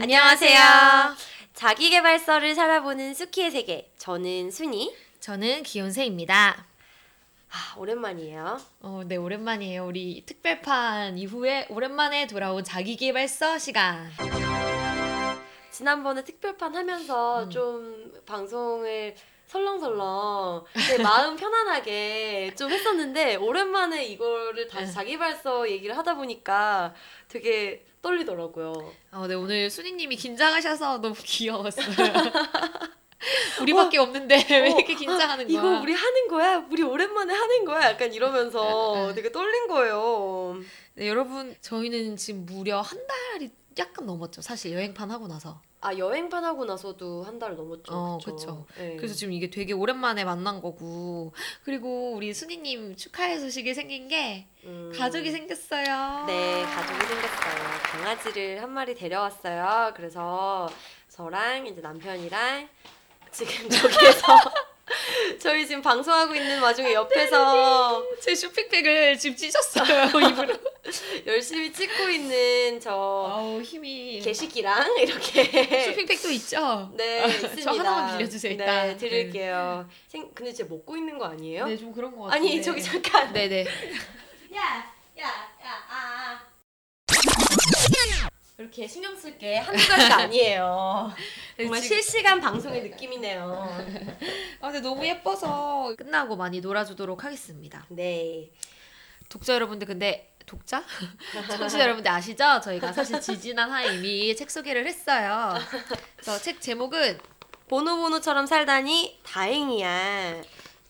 안녕하세요. 자기계발서를 살아보는 수키의 세계. 저는 순이. 저는 기운세입니다. 오랜만이에요. 네, 오랜만이에요. 우리 특별판 이후에 오랜만에 돌아온 자기계발서 시간. 지난번에 특별판 하면서 좀 방송을 설렁설렁 마음 편안하게 좀 했었는데 오랜만에 이거를 다시 자기발서 얘기를 하다 보니까 되게 떨리더라고요. 네, 오늘 순이님이 긴장하셔서 너무 귀여웠어요. 우리밖에 없는데 왜 이렇게 긴장하는 거야? 이거 우리 하는 거야? 우리 오랜만에 하는 거야? 약간 이러면서 되게 떨린 거예요. 네, 여러분 저희는 지금 무려 한 달이 약간 넘었죠. 사실 여행판 하고 나서. 여행판 하고 나서도 한 달 넘었죠. 그렇죠. 네. 그래서 지금 이게 되게 오랜만에 만난 거고. 그리고 우리 순이님 축하의 소식이 생긴 게 가족이 생겼어요. 네, 가족이 생겼어요. 강아지를 한 마리 데려왔어요. 그래서 저랑 이제 남편이랑 지금 저기에서 저희 지금 방송하고 있는 와중에 옆에서 제 쇼핑백을 지금 찢었어요. 입으로 열심히 찍고 있는 저 힘이 개식이랑 이렇게 쇼핑백도 있죠? 네, 있습니다. 저 하나만 빌려주세요. 일단. 네, 드릴게요. 근데 제 먹고 있는 거 아니에요? 네, 좀 그런 거 같아요. 아니, 저기 잠깐. 네네. 이렇게 신경 쓸 게 한두 가지가 아니에요. 정말 실시간 방송의 느낌이네요. 근데 너무 예뻐서 끝나고 많이 놀아주도록 하겠습니다. 네. 독자 여러분들 근데 청취자 여러분들 아시죠? 저희가 사실 지지난화에 이미 책 소개를 했어요. 그래서 책 제목은 보노보노처럼 살다니 다행이야.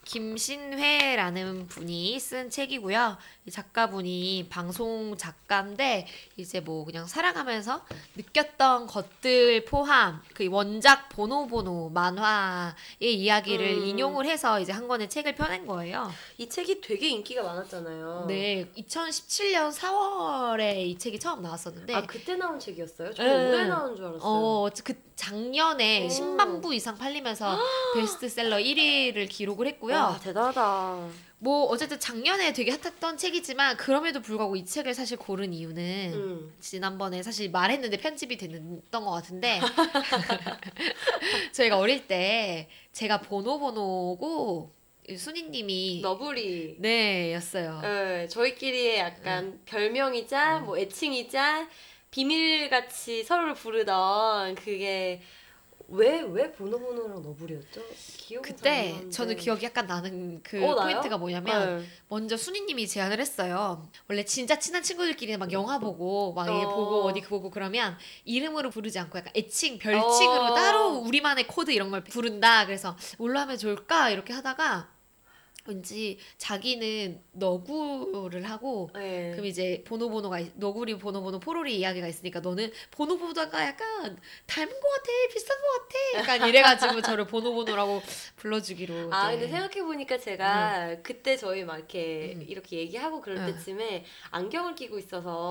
김신회라는 분이 쓴 책이고요. 이 작가분이 방송 작가인데 이제 뭐 그냥 살아가면서 느꼈던 것들 포함 그 원작 보노보노 만화의 이야기를 인용을 해서 이제 한 권의 책을 펴낸 거예요. 이 책이 되게 인기가 많았잖아요. 네, 2017년 4월에 이 책이 처음 나왔었는데 그때 나온 책이었어요? 저도 올해 나온 줄 알았어요. 작년에 10만 부 이상 팔리면서 베스트셀러 1위를 기록을 했고요. 와, 대단하다. 뭐 어쨌든 작년에 되게 핫했던 책이지만 그럼에도 불구하고 이 책을 사실 고른 이유는 지난번에 사실 말했는데 편집이 됐던 것 같은데 저희가 어릴 때 제가 보노보노고 순이님이 너부리 였어요. 저희끼리의 약간 별명이자 뭐 애칭이자 비밀같이 서로를 부르던 그게 왜 보노보노랑 너부리였죠? 그때 저는 기억이 약간 나는 그 포인트가 뭐냐면 먼저 순이님이 제안을 했어요. 원래 진짜 친한 친구들끼리 막 영화 보고 막 얘 보고 어디 보고 그러면 이름으로 부르지 않고 약간 애칭, 별칭으로 따로 우리만의 코드 이런 걸 부른다. 그래서 뭘로 하면 좋을까 이렇게 하다가 왠지 자기는 너구를 하고 그럼 이제 보노보노가 너구리 보노보노 포로리 이야기가 있으니까 너는 보노보다가 약간 닮은 것 같아 비슷한 것 같아 약간 이래가지고 저를 보노보노라고 불러주기로. 근데 생각해보니까 제가 그때 저희 막 이렇게 얘기하고 그럴 때쯤에 안경을 끼고 있어서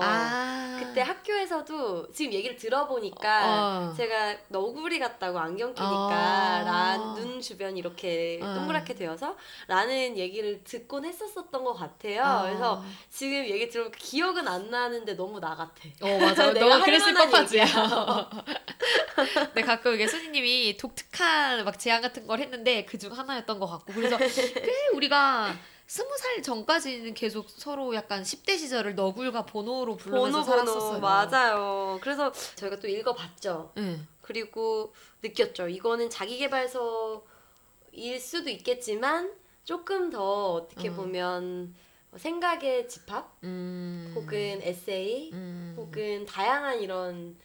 그때 학교에서도 지금 얘기를 들어보니까 제가 너구리 같다고 안경 끼니까 눈 주변 이렇게 동그랗게 되어서 라는 얘기를 듣곤 했었던 것 같아요. 그래서 지금 얘기 들으면 기억은 안 나는데 너무 나 같아. 맞아. 너무 그랬을 법하지. 근데 가끔 이게 수진님이 독특한 막 제안 같은 걸 했는데 그중 하나였던 것 같고 그래서 그래 우리가 20살 전까지는 계속 서로 약간 10대 시절을 너굴과 보노로 부르면서 살았었어요. 맞아요. 그래서 저희가 또 읽어봤죠. 그리고 느꼈죠. 이거는 자기계발서일 수도 있겠지만 조금 더 어떻게 보면 생각의 집합 혹은 에세이 혹은 다양한 이런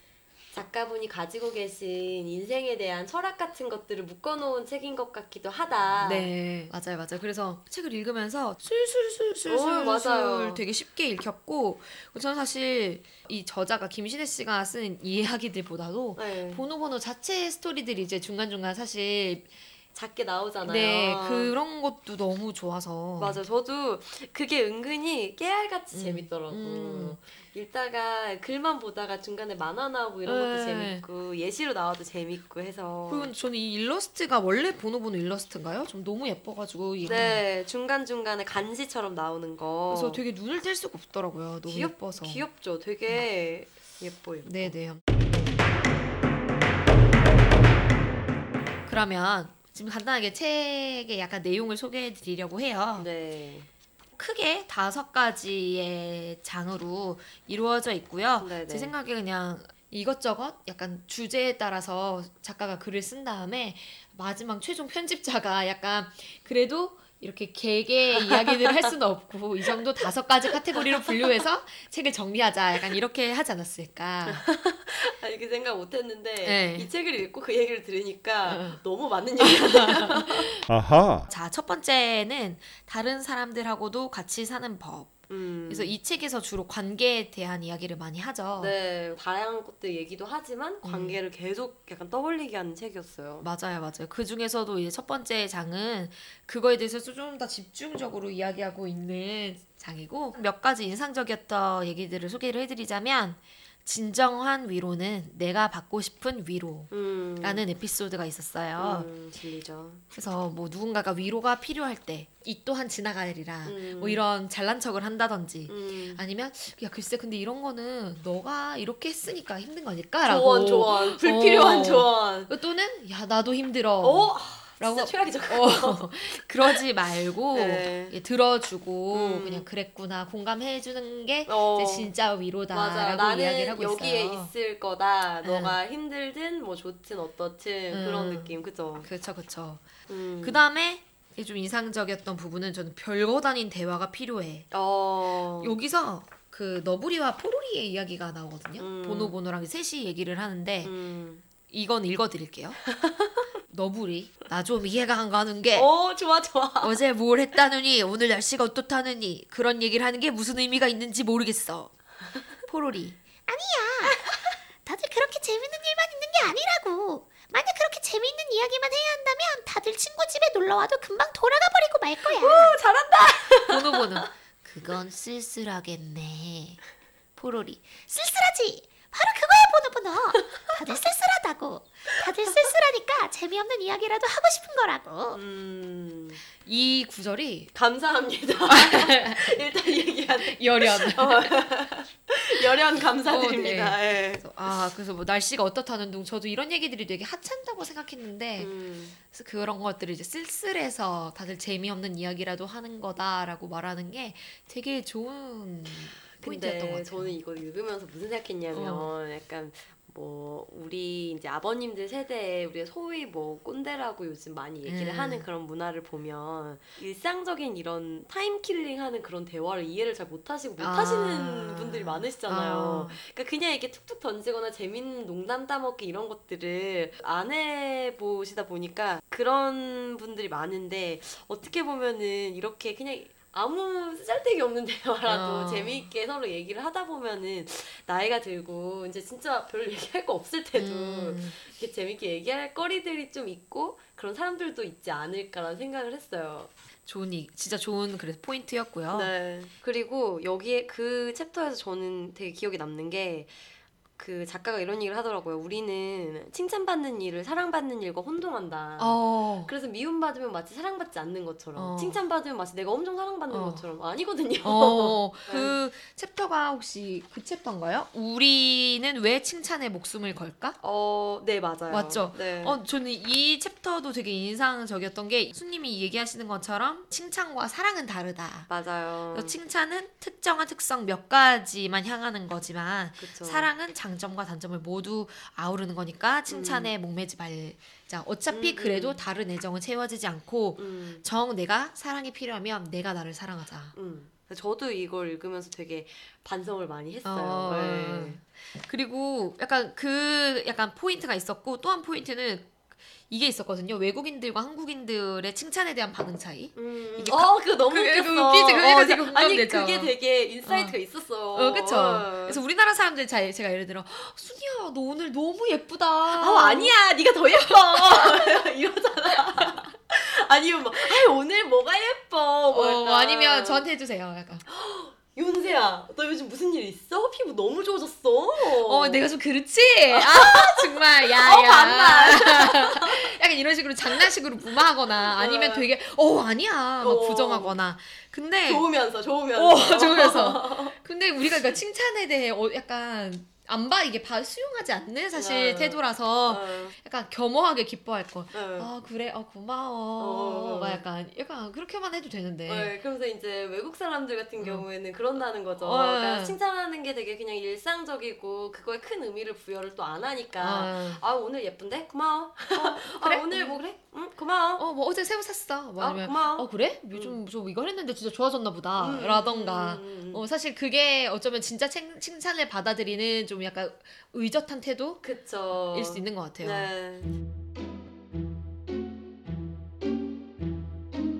작가분이 가지고 계신 인생에 대한 철학 같은 것들을 묶어놓은 책인 것 같기도 하다. 네, 맞아요. 그래서 책을 읽으면서 술술 되게 쉽게 읽혔고 저는 사실 이 저자가 김신혜 씨가 쓴 이야기들보다도 보노보노 자체 스토리들이 이제 중간중간 사실 작게 나오잖아요. 네, 그런 것도 너무 좋아서. 맞아, 저도 그게 은근히 깨알같이 재밌더라고. 읽다가 글만 보다가 중간에 만화 나오고 이런 것도 재밌고 예시로 나와도 재밌고 해서. 그리고 저는 이 일러스트가 원래 보노보노 일러스트인가요? 좀 너무 예뻐가지고. 네, 중간중간에 간지처럼 나오는 거. 그래서 되게 눈을 뗄 수가 없더라고요. 너무 예뻐서. 귀엽죠, 되게 예뻐요. 네네. 그러면 지금 간단하게 책의 약간 내용을 소개해드리려고 해요. 네. 크게 5가지의 장으로 이루어져 있고요. 네네. 제 생각에 그냥 이것저것 약간 주제에 따라서 작가가 글을 쓴 다음에 마지막 최종 편집자가 약간 그래도 이렇게 개개 이야기들을 할 수는 없고 이 정도 5가지 카테고리로 분류해서 책을 정리하자 약간 이렇게 하지 않았을까. 아, 이렇게 생각 못했는데 네. 이 책을 읽고 그 얘기를 들으니까 너무 맞는 얘기야. 아하. 자, 첫 번째는 다른 사람들하고도 같이 사는 법. 그래서 이 책에서 주로 관계에 대한 이야기를 많이 하죠. 네, 다양한 것들 얘기도 하지만 관계를 계속 약간 떠올리게 하는 책이었어요. 맞아요, 맞아요. 그 중에서도 이제 첫 번째 장은 그거에 대해서 좀 더 집중적으로 이야기하고 있는 장이고, 몇 가지 인상적이었던 얘기들을 소개를 해드리자면, 진정한 위로는 내가 받고 싶은 위로라는 에피소드가 있었어요. 진리죠. 그래서 뭐 누군가가 위로가 필요할 때 이 또한 지나가리라 뭐 이런 잘난 척을 한다든지 아니면 야 글쎄 근데 이런 거는 너가 이렇게 했으니까 힘든 거 아닐까라고 조언 불필요한 조언 또는 야 나도 힘들어 라고 진짜 최악이죠. 그러지 말고 네. 예, 들어주고 그냥 그랬구나 공감해주는 게 이제 진짜 위로다라고 이야기를 하고 있어요. 나는 여기에 있을 거다. 너가 힘들든 뭐 좋든 어떻든 그런 느낌. 그죠? 그렇죠. 그렇죠. 그다음에 좀 인상적이었던 부분은 저는 별거 다닌 대화가 필요해. 여기서 그 너부리와 포로리의 이야기가 나오거든요. 보노보노랑 셋이 얘기를 하는데 이건 읽어드릴게요. 너부리, 나 좀 이해가 안 가는 게 좋아 좋아 어제 뭘 했다느니 오늘 날씨가 어떻다느니 그런 얘기를 하는 게 무슨 의미가 있는지 모르겠어. 포로리, 아니야 다들 그렇게 재밌는 일만 있는 게 아니라고. 만약 그렇게 재밌는 이야기만 해야 한다면 다들 친구 집에 놀러와도 금방 돌아가 버리고 말 거야. 오, 잘한다. 보노보노, 그건 쓸쓸하겠네. 포로리, 쓸쓸하지 바로 그거야 보노보노. 다들 쓸쓸하다고. 다들 쓸쓸하니까 재미없는 이야기라도 하고 싶은 거라고. 이 구절이 감사합니다. 일단 얘기하는 열연 감사드립니다. 네. 예. 그래서 뭐 날씨가 어떻다는 둥 저도 이런 얘기들이 되게 하찮다고 생각했는데 그래서 그런 것들을 이제 쓸쓸해서 다들 재미없는 이야기라도 하는 거다라고 말하는 게 되게 좋은 포인트였던 것 같아요. 저는 이거 읽으면서 무슨 생각했냐면 약간 뭐 우리 이제 아버님들 세대에 우리가 소위 뭐 꼰대라고 요즘 많이 얘기를 하는 그런 문화를 보면 일상적인 이런 타임킬링하는 그런 대화를 이해를 잘 못하시고 못하시는 분들이 많으시잖아요. 그러니까 그냥 이렇게 툭툭 던지거나 재밌는 농담 따먹기 이런 것들을 안 해보시다 보니까 그런 분들이 많은데 어떻게 보면은 이렇게 그냥 아무 쓰잘데기 없는 대화라도 재미있게 서로 얘기를 하다 보면은 나이가 들고 이제 진짜 별로 얘기할 거 없을 때도 이렇게 재미있게 얘기할 거리들이 좀 있고 그런 사람들도 있지 않을까라는 생각을 했어요. 진짜 좋은 포인트였고요. 네. 그리고 여기에 그 챕터에서 저는 되게 기억에 남는 게 그 작가가 이런 얘기를 하더라고요. 우리는 칭찬받는 일을 사랑받는 일과 혼동한다. 그래서 미움받으면 마치 사랑받지 않는 것처럼 칭찬받으면 마치 내가 엄청 사랑받는 것처럼 아니거든요. 그 챕터가 혹시 그 챕터인가요? 우리는 왜 칭찬에 목숨을 걸까? 네 맞아요. 맞죠? 네. 저는 이 챕터도 되게 인상적이었던 게 수님이 얘기하시는 것처럼 칭찬과 사랑은 다르다. 맞아요. 칭찬은 특정한 특성 몇 가지만 향하는 거지만 그쵸. 사랑은 장점과 단점을 모두 아우르는 거니까 칭찬에 목매지 말자. 어차피 그래도 다른 애정은 채워지지 않고 내가 사랑이 필요하면 내가 나를 사랑하자. 저도 이걸 읽으면서 되게 반성을 많이 했어요. 네. 그리고 약간 포인트가 있었고 또 한 포인트는 이게 있었거든요. 외국인들과 한국인들의 칭찬에 대한 반응 차이. 그거 너무 웃겼어. 그게 공감되죠. 아니, 그게 되게 인사이트가 있었어요. 그쵸. 그래서 우리나라 사람들 제가 예를 들어 순이야 너 오늘 너무 예쁘다. 아니야 네가 더 예뻐. 이러잖아. 아니면 오늘 뭐가 예뻐. 아니면 저한테 해주세요. 약간 윤세야, 너 요즘 무슨 일 있어? 피부 너무 좋아졌어. 내가 좀 그렇지? 정말 야야. 약간 이런 식으로 장난식으로 무마하거나 아니면 되게 아니야 막 부정하거나. 근데 좋으면서. 근데 우리가 그러니까 칭찬에 대해 약간 안 봐, 이게 수용하지 않는 사실 태도라서 약간 겸허하게 기뻐할 거. 아 그래, 고마워. 막 약간 그렇게만 해도 되는데. 그러면서 이제 외국 사람들 같은 경우에는 그런다는 거죠. 그러니까 칭찬하는 게 되게 그냥 일상적이고 그거에 큰 의미를 부여를 또 안 하니까. 아 오늘 예쁜데 고마워. 그래? 아 오늘 뭐 그래? 응 고마워. 뭐 어제 새우 샀어. 뭐 아니면, 고마워. 그래? 요즘 저 이걸 했는데 진짜 좋아졌나 보다. 라던가. 사실 그게 어쩌면 진짜 칭찬을 받아들이는 좀 약간 의젓한 태도? 그쵸. 일 수 있는 것 같아요. 네.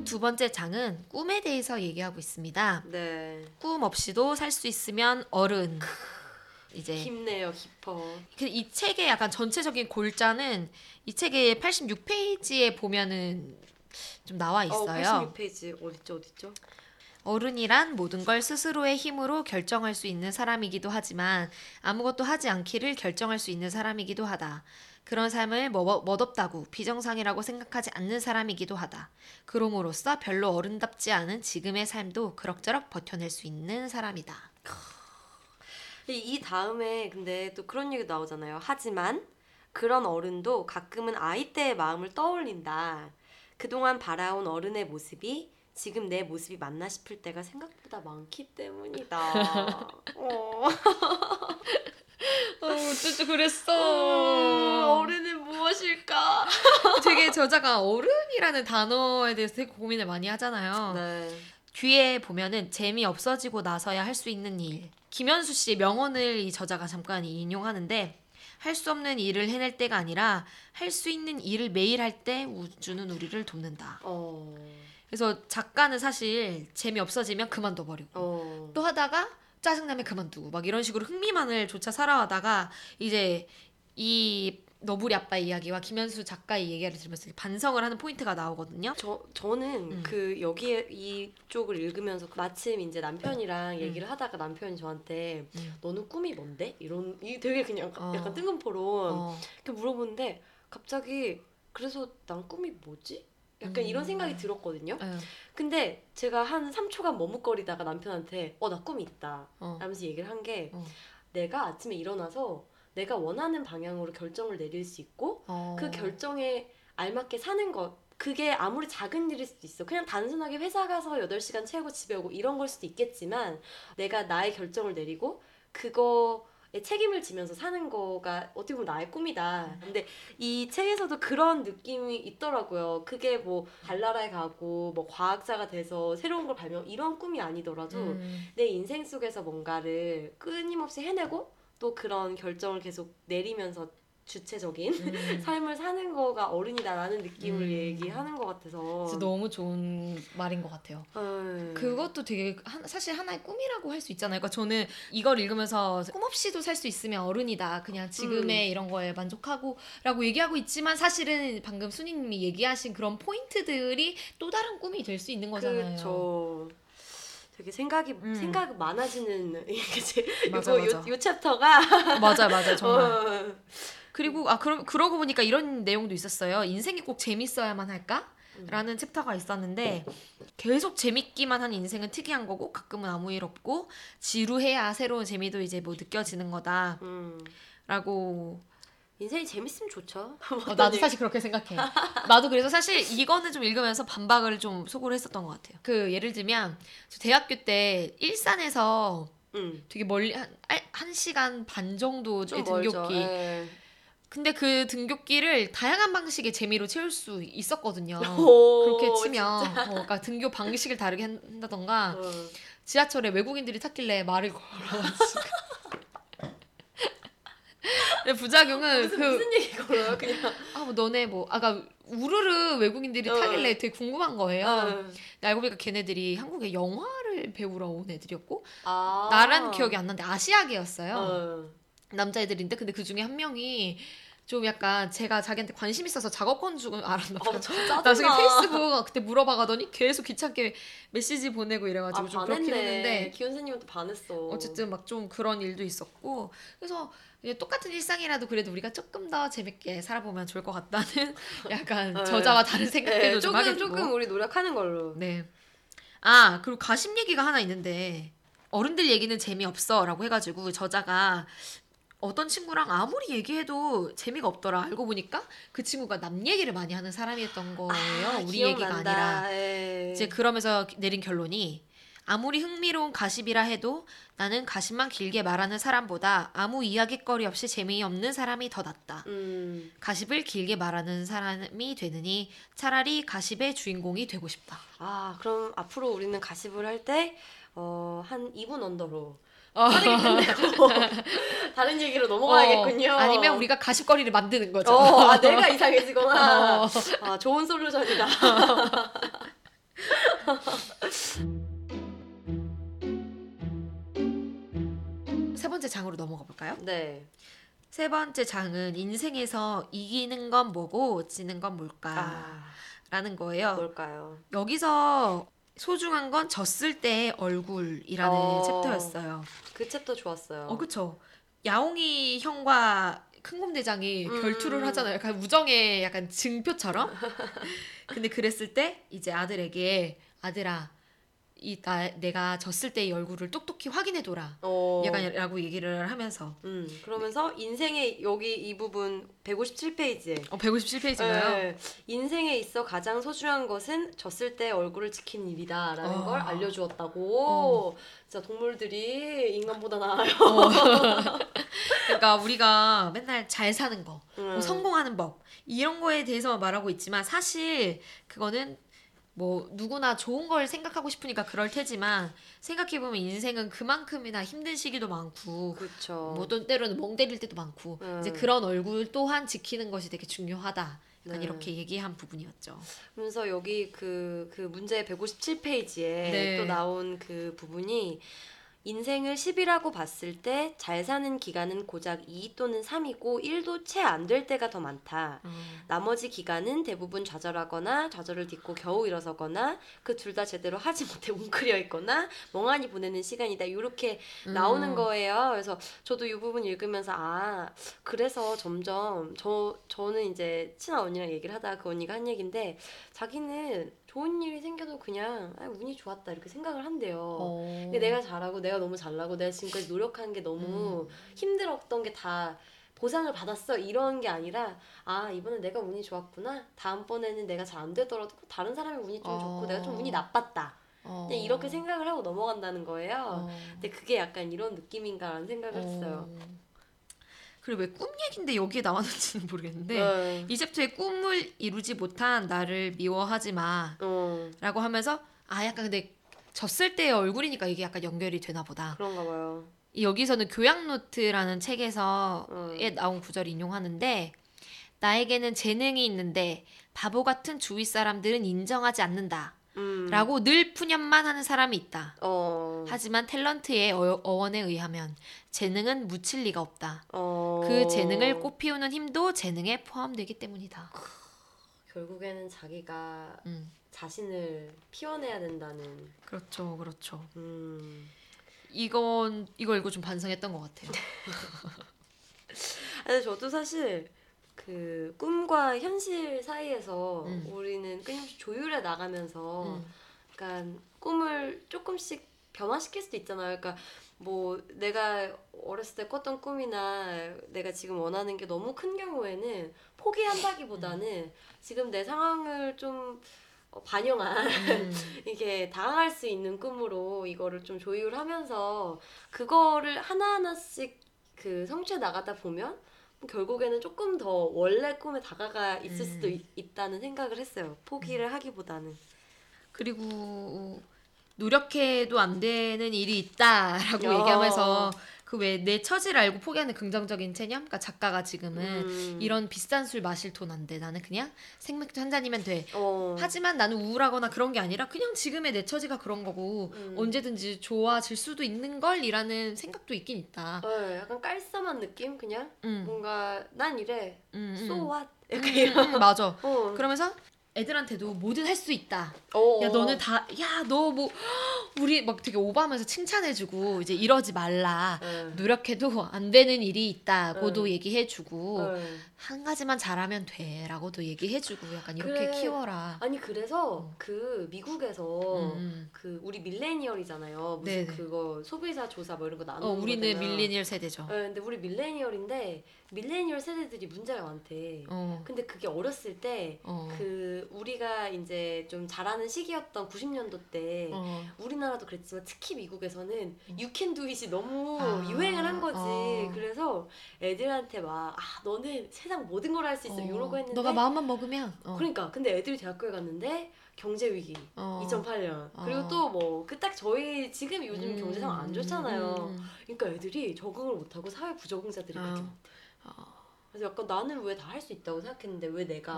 두 번째 장은 꿈에 대해서 얘기하고 있습니다. 네. 꿈 없이도 살 수 있으면 어른. 이제 깊네요, 깊어. 근데 이 책의 약간 전체적인 골자는 이 책의 86페이지에 보면은 좀 나와 있어요. 86페이지 어딨죠? 어른이란 모든 걸 스스로의 힘으로 결정할 수 있는 사람이기도 하지만 아무것도 하지 않기를 결정할 수 있는 사람이기도 하다. 그런 삶을 멋없다고 비정상이라고 생각하지 않는 사람이기도 하다. 그럼으로써 별로 어른답지 않은 지금의 삶도 그럭저럭 버텨낼 수 있는 사람이다. 이 다음에 근데 또 그런 얘기 나오잖아요. 하지만 그런 어른도 가끔은 아이 때의 마음을 떠올린다. 그동안 바라온 어른의 모습이 지금 내 모습이 맞나 싶을 때가 생각보다 많기 때문이다. 진짜 그랬어. 어른은 무엇일까? 되게 저자가 어른이라는 단어에 대해서 되게 고민을 많이 하잖아요. 네. 뒤에 보면은 재미없어지고 나서야 할 수 있는 일. 김현수 씨 명언을 이 저자가 잠깐 인용하는데 할 수 없는 일을 해낼 때가 아니라 할 수 있는 일을 매일 할 때 우주는 우리를 돕는다. 그래서 작가는 사실 재미없어지면 그만둬버리고 또 하다가 짜증나면 그만두고 막 이런 식으로 흥미만을조차 살아가다가 이제 이 너부리 아빠 이야기와 김현수 작가의 얘기를 들으면서 반성을 하는 포인트가 나오거든요. 저는 그 여기에 이쪽을 읽으면서 마침 이제 남편이랑 얘기를 하다가 남편이 저한테 너는 꿈이 뭔데? 이런 되게 그냥 약간 뜬금포로 이렇게 물어보는데 갑자기 그래서 난 꿈이 뭐지? 약간 이런 생각이 들었거든요. 근데 제가 한 3초간 머뭇거리다가 남편한테 나 꿈이 있다 라면서 얘기를 한 게 내가 아침에 일어나서 내가 원하는 방향으로 결정을 내릴 수 있고 그 결정에 알맞게 사는 것 그게 아무리 작은 일일 수도 있어. 그냥 단순하게 회사 가서 8시간 채우고 집에 오고 이런 걸 수도 있겠지만 내가 나의 결정을 내리고 그거 책임을 지면서 사는 거가 어떻게 보면 나의 꿈이다. 근데 이 책에서도 그런 느낌이 있더라고요. 그게 뭐 달나라에 가고 뭐 과학자가 돼서 새로운 걸 발명 이런 꿈이 아니더라도 내 인생 속에서 뭔가를 끊임없이 해내고 또 그런 결정을 계속 내리면서 주체적인 삶을 사는 거가 어른이다라는 느낌을 얘기하는 것 같아서 진짜 너무 좋은 말인 것 같아요. 그것도 되게 사실 하나의 꿈이라고 할 수 있잖아요. 그러니까 저는 이걸 읽으면서 꿈 없이도 살 수 있으면 어른이다. 그냥 지금의 이런 거에 만족하고 라고 얘기하고 있지만 사실은 방금 순이님이 얘기하신 그런 포인트들이 또 다른 꿈이 될 수 있는 거잖아요. 그렇죠. 되게 생각이 많아지는 요 챕터가 맞아 정말. 그리고 그러고 보니까 이런 내용도 있었어요. 인생이 꼭 재밌어야만 할까? 라는 챕터가 있었는데 계속 재밌기만 한 인생은 특이한 거고 가끔은 아무 일 없고 지루해야 새로운 재미도 이제 뭐 느껴지는 거다. 라고 인생이 재밌으면 좋죠. 나도 사실 그렇게 생각해. 나도 그래서 사실 이거는 좀 읽으면서 반박을 좀 속으로 했었던 것 같아요. 예를 들면 저 대학교 때 일산에서 되게 멀리 한 시간 반 정도 등굣길. 근데 그 등굣길을 다양한 방식의 재미로 채울 수 있었거든요. 그렇게 치면 그러니까 등교 방식을 다르게 한다던가 지하철에 외국인들이 탔길래 말을 걸어가지고 부작용은 무슨 얘기 걸어요? 그냥 너네 우르르 외국인들이 타길래 되게 궁금한 거예요. 알고 보니까 걔네들이 한국에 영화를 배우러 온 애들이었고 나란 기억이 안 나는데 아시아계였어요. 남자애들인데 근데 그 중에 한 명이 좀 약간 제가 자기한테 관심 있어서 작업권 주고 알았나 봐요. 나중에 페이스북 그때 물어봐가더니 계속 귀찮게 메시지 보내고 이래가지고 좀 그렇긴 했는데 기현수님한테 반했어. 어쨌든 막 좀 그런 일도 있었고 그래서 똑같은 일상이라도 그래도 우리가 조금 더 재밌게 살아보면 좋을 것 같다는 약간 저자와 다른 생각들도 좀 하겠고 조금 우리 노력하는 걸로. 네. 그리고 가십 얘기가 하나 있는데 어른들 얘기는 재미없어 라고 해가지고 저자가 어떤 친구랑 아무리 얘기해도 재미가 없더라. 알고 보니까 그 친구가 남 얘기를 많이 하는 사람이었던 거예요. 아, 우리 기억난다. 얘기가 아니라. 에이. 이제 그러면서 내린 결론이 아무리 흥미로운 가십이라 해도 나는 가십만 길게 말하는 사람보다 아무 이야깃거리 없이 재미없는 사람이 더 낫다. 가십을 길게 말하는 사람이 되느니 차라리 가십의 주인공이 되고 싶다. 아, 그럼 앞으로 우리는 가십을 할 때 한 2분 언더로 다른 얘기로 넘어가야겠군요. 아니면 우리가 가십거리를 만드는 거죠. 내가 이상해지거나. 아, 좋은 솔루션이다. 세 번째 장으로 넘어가 볼까요? 네. 세 번째 장은 인생에서 이기는 건 뭐고 지는 건 뭘까? 라는 거예요. 뭘까요? 여기서 소중한 건 졌을 때의 얼굴이라는 챕터였어요. 그 챕터 좋았어요. 그쵸. 야옹이 형과 큰곰대장이 결투를 하잖아요. 약간 우정의 약간 증표처럼. 근데 그랬을 때 이제 아들에게 아들아 내가 졌을 때의 얼굴을 똑똑히 확인해둬라. 약간 라고 얘기를 하면서. 그러면서 인생의 여기 이 부분 157페이지에. 157페이지인가요? 네. 인생에 있어 가장 소중한 것은 졌을 때의 얼굴을 지키는 일이다. 라는 걸 알려주었다고. 진짜 동물들이 인간보다 나아요. 그러니까 우리가 맨날 잘 사는 거, 뭐 성공하는 법 이런 거에 대해서만 말하고 있지만 사실 그거는 뭐 누구나 좋은 걸 생각하고 싶으니까 그럴 테지만 생각해보면 인생은 그만큼이나 힘든 시기도 많고 그쵸. 뭐 때로는 멍 때릴 때도 많고 이제 그런 얼굴 또한 지키는 것이 되게 중요하다. 이렇게 얘기한 부분이었죠. 그래서 여기 그 문제 157페이지에 또 나온 그 부분이 인생을 10이라고 봤을 때 잘 사는 기간은 고작 2 또는 3이고 1도 채 안 될 때가 더 많다. 나머지 기간은 대부분 좌절하거나 좌절을 딛고 겨우 일어서거나 그 둘 다 제대로 하지 못해 웅크려 있거나 멍하니 보내는 시간이다. 이렇게 나오는 거예요. 그래서 저도 이 부분 읽으면서 그래서 점점 저는 이제 친한 언니랑 얘기를 하다가 그 언니가 한 얘기인데 자기는 좋은 일이 생겨도 그냥 운이 좋았다 이렇게 생각을 한대요. 근데 내가 잘하고 내가 너무 잘나고 내가 지금까지 노력한 게 너무 힘들었던 게 다 보상을 받았어 이런 게 아니라 이번에 내가 운이 좋았구나. 다음번에는 내가 잘 안 되더라도 다른 사람이 운이 좀 좋고 내가 좀 운이 나빴다. 그냥 이렇게 생각을 하고 넘어간다는 거예요. 근데 그게 약간 이런 느낌인가라는 생각을 했어요. 그리고 왜 꿈 얘기인데 여기에 나왔는지는 모르겠는데 이 챕터에 꿈을 이루지 못한 나를 미워하지 마 라고 하면서 약간 근데 졌을 때의 얼굴이니까 이게 약간 연결이 되나 보다. 그런가 봐요. 여기서는 교양노트라는 책에서 나온 구절을 인용하는데 나에게는 재능이 있는데 바보 같은 주위 사람들은 인정하지 않는다. 라고 늘 푸념만 하는 사람이 있다. 하지만 탤런트의 어원에 의하면 재능은 묻힐 리가 없다. 그 재능을 꽃피우는 힘도 재능에 포함되기 때문이다. 결국에는 자기가 자신을 피워내야 된다는. 그렇죠, 그렇죠. 이거 읽고 좀 반성했던 것 같아요. 아니, 저도 사실 그 꿈과 현실 사이에서 우리는 끊임없이 조율해 나가면서 약간 꿈을 조금씩 변화시킬 수도 있잖아요. 그러니까 뭐 내가 어렸을 때 꿨던 꿈이나 내가 지금 원하는 게 너무 큰 경우에는 포기한다기보다는 지금 내 상황을 좀 반영한 이게 당황할 수 있는 꿈으로 이거를 좀 조율하면서 그거를 하나하나씩 그 성취해 나가다 보면 결국에는 조금 더 원래 꿈에 다가가 있을 수도 있다는 생각을 했어요. 포기를 하기보다는. 그리고 노력해도 안 되는 일이 있다라고 얘기하면서 그 왜 내 처지를 알고 포기하는 긍정적인 체념? 그러니까 작가가 지금은 이런 비싼 술 마실 돈 안 돼. 나는 그냥 생맥주 한 잔이면 돼. 하지만 나는 우울하거나 그런 게 아니라 그냥 지금의 내 처지가 그런 거고 언제든지 좋아질 수도 있는 걸 이라는 생각도 있긴 있다. 약간 깔쌈한 느낌? 그냥 뭔가 난 이래. So what? 약간 이런. 맞아. 그러면서 애들한테도 뭐든 할 수 있다. 야 너는 다, 야 너 뭐 우리 막 되게 오버하면서 칭찬해주고 이제 이러지 말라. 노력해도 안 되는 일이 있다고도 얘기해주고 한 가지만 잘하면 돼라고도 얘기해주고 약간 이렇게 그래. 키워라. 아니 그래서 그 미국에서 그 우리 밀레니얼이잖아요. 무슨 네네. 그거 소비자 조사 뭐 이런 거 나누는 거잖아요. 우리는 밀레니얼 세대죠. 네, 근데 우리 밀레니얼인데 밀레니얼 세대들이 문제가 많대. 근데 그게 어렸을 때 그 우리가 이제 좀 잘하는 시기였던 90년도 때 우리나라도 그랬지만 특히 미국에서는 유캔두잇이 너무 유행을 한 거지. 그래서 애들한테 막 아 너는 세상 모든 걸 할 수 있어 이러고 했는데 너가 마음만 먹으면 그러니까 근데 애들이 대학교에 갔는데 경제위기 2008년 그리고 또 뭐 그 딱 저희 지금 요즘 경제 상황 안 좋잖아요. 그러니까 애들이 적응을 못하고 사회 부적응자들이 그렇게 많대. 그래서 약간 나는 왜 다 할 수 있다고 생각했는데 왜 내가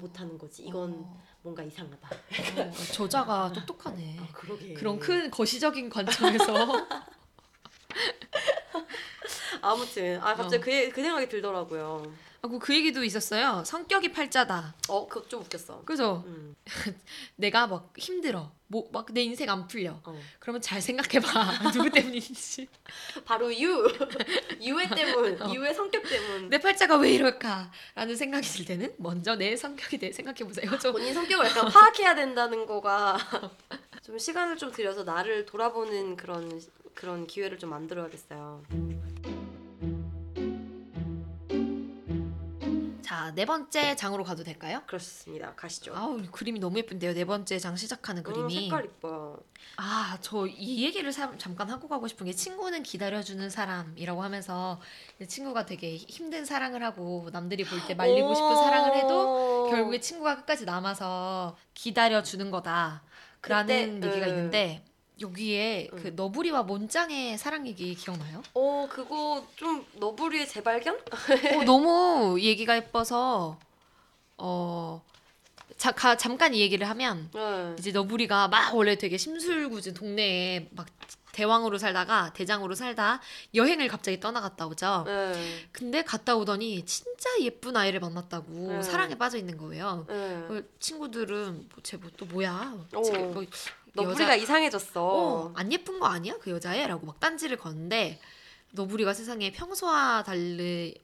못하는 거지? 이건 뭔가 이상하다. 저자가 똑똑하네. 아, 그러게. 그런 큰 거시적인 관점에서. 아무튼 아 갑자기 그 생각이 들더라고요. 아, 그 얘기도 있었어요. 성격이 팔자다. 그거 좀 웃겼어. 그죠? 내가 막 힘들어. 뭐 막 내 인생 안 풀려. 그러면 잘 생각해봐. 누구 때문인지. 바로 유의 때문. 유의 성격 때문. 내 팔자가 왜 이럴까라는 생각이 들 때는 먼저 내 성격에 대해 생각해보세요. 본인 성격을 약간 파악해야 된다는 거가 좀 시간을 좀 들여서 나를 돌아보는 그런 기회를 좀 만들어야겠어요. 자, 네 번째 장으로 가도 될까요? 그렇습니다. 가시죠. 아우, 그림이 너무 예쁜데요. 네 번째 장 시작하는 그림이. 색깔 예뻐. 아, 저 이 얘기를 잠깐 하고 가고 싶은 게 친구는 기다려주는 사람이라고 하면서 친구가 되게 힘든 사랑을 하고 남들이 볼 때 말리고 싶은 사랑을 해도 결국에 친구가 끝까지 남아서 기다려주는 거다. 라는 얘기가 있는데 여기에 그 너부리와 몬짱의 사랑 얘기 기억나요? 그거 좀 너부리의 재발견? 너무 얘기가 예뻐서 잠깐 이 얘기를 하면 이제 너부리가 막 원래 되게 심술궂은 동네에 막 대왕으로 살다가 대장으로 살다 여행을 갑자기 떠나갔다 오죠. 근데 갔다 오더니 진짜 예쁜 아이를 만났다고 사랑에 빠져 있는 거예요. 친구들은 쟤 뭐 또 뭐야? 너부리가 이상해졌어. 안 예쁜 거 아니야? 그 여자애? 라고 막 딴지를 거는데 너부리가 세상에 평소와 달리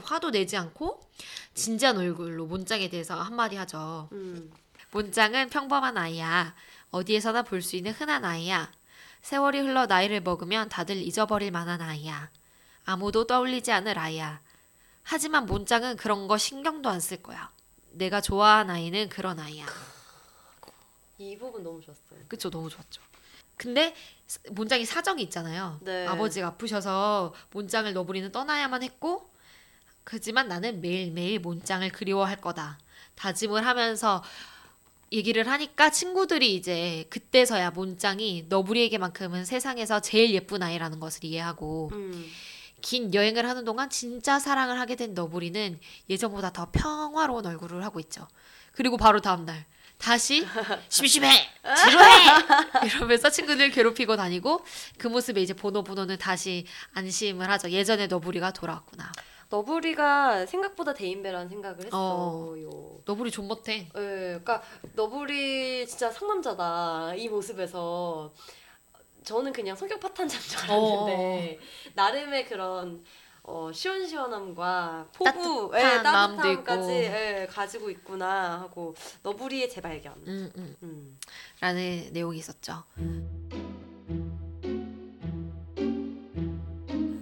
화도 내지 않고 진지한 얼굴로 몬짱에 대해서 한마디 하죠. 몬짱은 평범한 아이야. 어디에서나 볼 수 있는 흔한 아이야. 세월이 흘러 나이를 먹으면 다들 잊어버릴 만한 아이야. 아무도 떠올리지 않을 아이야. 하지만 몬짱은 그런 거 신경도 안 쓸 거야. 내가 좋아하는 아이는 그런 아이야. 이 부분 너무 좋았어요. 그쵸, 너무 좋았죠. 근데 몬짱이 사정이 있잖아요. 네. 아버지가 아프셔서 몬짱을 너부리는 떠나야만 했고 그지만 나는 매일매일 몬짱을 그리워할 거다. 다짐을 하면서 얘기를 하니까 친구들이 이제 그때서야 몬짱이 너부리에게만큼은 세상에서 제일 예쁜 아이라는 것을 이해하고 긴 여행을 하는 동안 진짜 사랑을 하게 된 너부리는 예전보다 더 평화로운 얼굴을 하고 있죠. 그리고 바로 다음날 다시 심심해! 지루해! 이러면서 친구들 괴롭히고 다니고 그 모습에 이제 보노보노는 다시 안심을 하죠. 예전에 너부리가 돌아왔구나. 너부리가 생각보다 대인배라는 생각을 했어요. 너부리 좀 못해. 네, 그러니까 너부리 진짜 상남자다. 이 모습에서 저는 그냥 성격 파탄자인 줄 알았는데 나름의 그런 시원시원함과 포부, 따뜻함까지 가지고 있구나 하고 너부리의 재발견 라는 내용이 있었죠.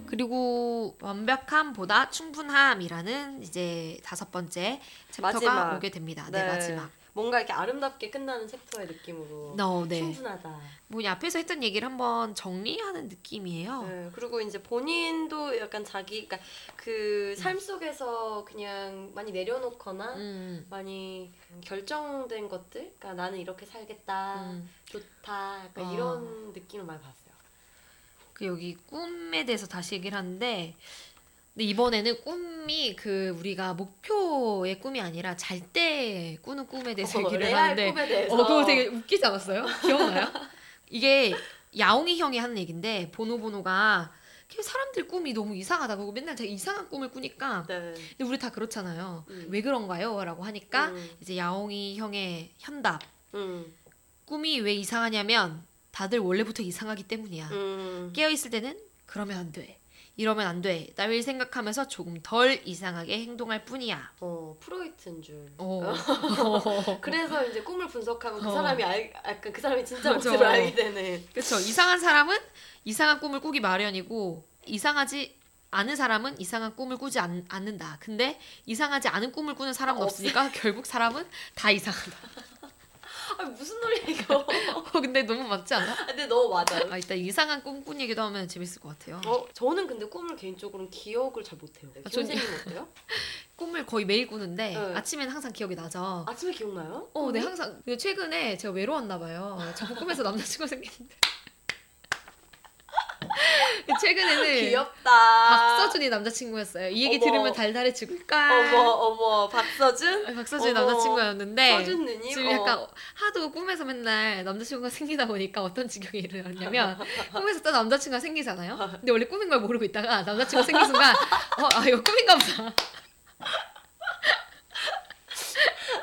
그리고 완벽함보다 충분함이라는 이제 5번째 챕터가 마지막. 오게 됩니다. 네, 마지막. 뭔가 이렇게 아름답게 끝나는 챕터의 느낌으로 충분하다. 뭐 앞에서 했던 얘기를 한번 정리하는 느낌이에요. 네, 그리고 이제 본인도 약간 자기가 그 삶 속에서 그냥 많이 내려놓거나 많이 결정된 것들, 그러니까 나는 이렇게 살겠다, 좋다, 그러니까 이런 느낌을 많이 봤어요. 여기 꿈에 대해서 다시 얘기를 하는데 근데 이번에는 꿈이 그 우리가 목표의 꿈이 아니라 잘 때 꾸는 꿈에 대해서 얘기를 하는데 꿈에 대해서. 그거 되게 웃기지 않았어요? 기억나요? 이게 야옹이 형이 하는 얘기인데 보노보노가 사람들 꿈이 너무 이상하다. 그리고 맨날 제가 이상한 꿈을 꾸니까. 네. 근데 우리 다 그렇잖아요. 왜 그런가요? 라고 하니까 이제 야옹이 형의 현답. 꿈이 왜 이상하냐면 다들 원래부터 이상하기 때문이야. 깨어있을 때는 그러면 안 돼. 이러면 안 돼. 따위 생각하면서 조금 덜 이상하게 행동할 뿐이야. 프로이트인 줄. 그래서 이제 꿈을 분석하면 그 사람이 약간 그 사람이 진짜 모습을 알게 되네. 그렇죠. 이상한 사람은 이상한 꿈을 꾸기 마련이고 이상하지 않은 사람은 이상한 꿈을 꾸지 않는다. 근데 이상하지 않은 꿈을 꾸는 사람은 없으니까 결국 사람은 다 이상하다. 아니 무슨 놀이야 이거. 근데 너무 맞지 않아? 근데 너무 맞아요. 일단 이상한 꿈꾼 얘기도 하면 재밌을 것 같아요. 저는 근데 꿈을 개인적으로는 기억을 잘 못해요. 김선생님 어때요? 꿈을 거의 매일 꾸는데 네. 아침에는 항상 기억이 나죠. 아침에 기억나요? 네 항상. 근데 최근에 제가 외로웠나 봐요. 자꾸 꿈에서 남자친구가 생겼는데 최근에는 귀엽다. 박서준이 남자친구였어요. 이 얘기 들으면 달달해 죽을까. 어머 박서준? 박서준이 남자친구였는데 서준 누님? 지금 약간 하도 꿈에서 맨날 남자친구가 생기다 보니까 어떤 지경이 일어났냐면 꿈에서 또 남자친구가 생기잖아요. 근데 원래 꿈인 걸 모르고 있다가 남자친구가 생긴 순간 이거 꿈인가 보다.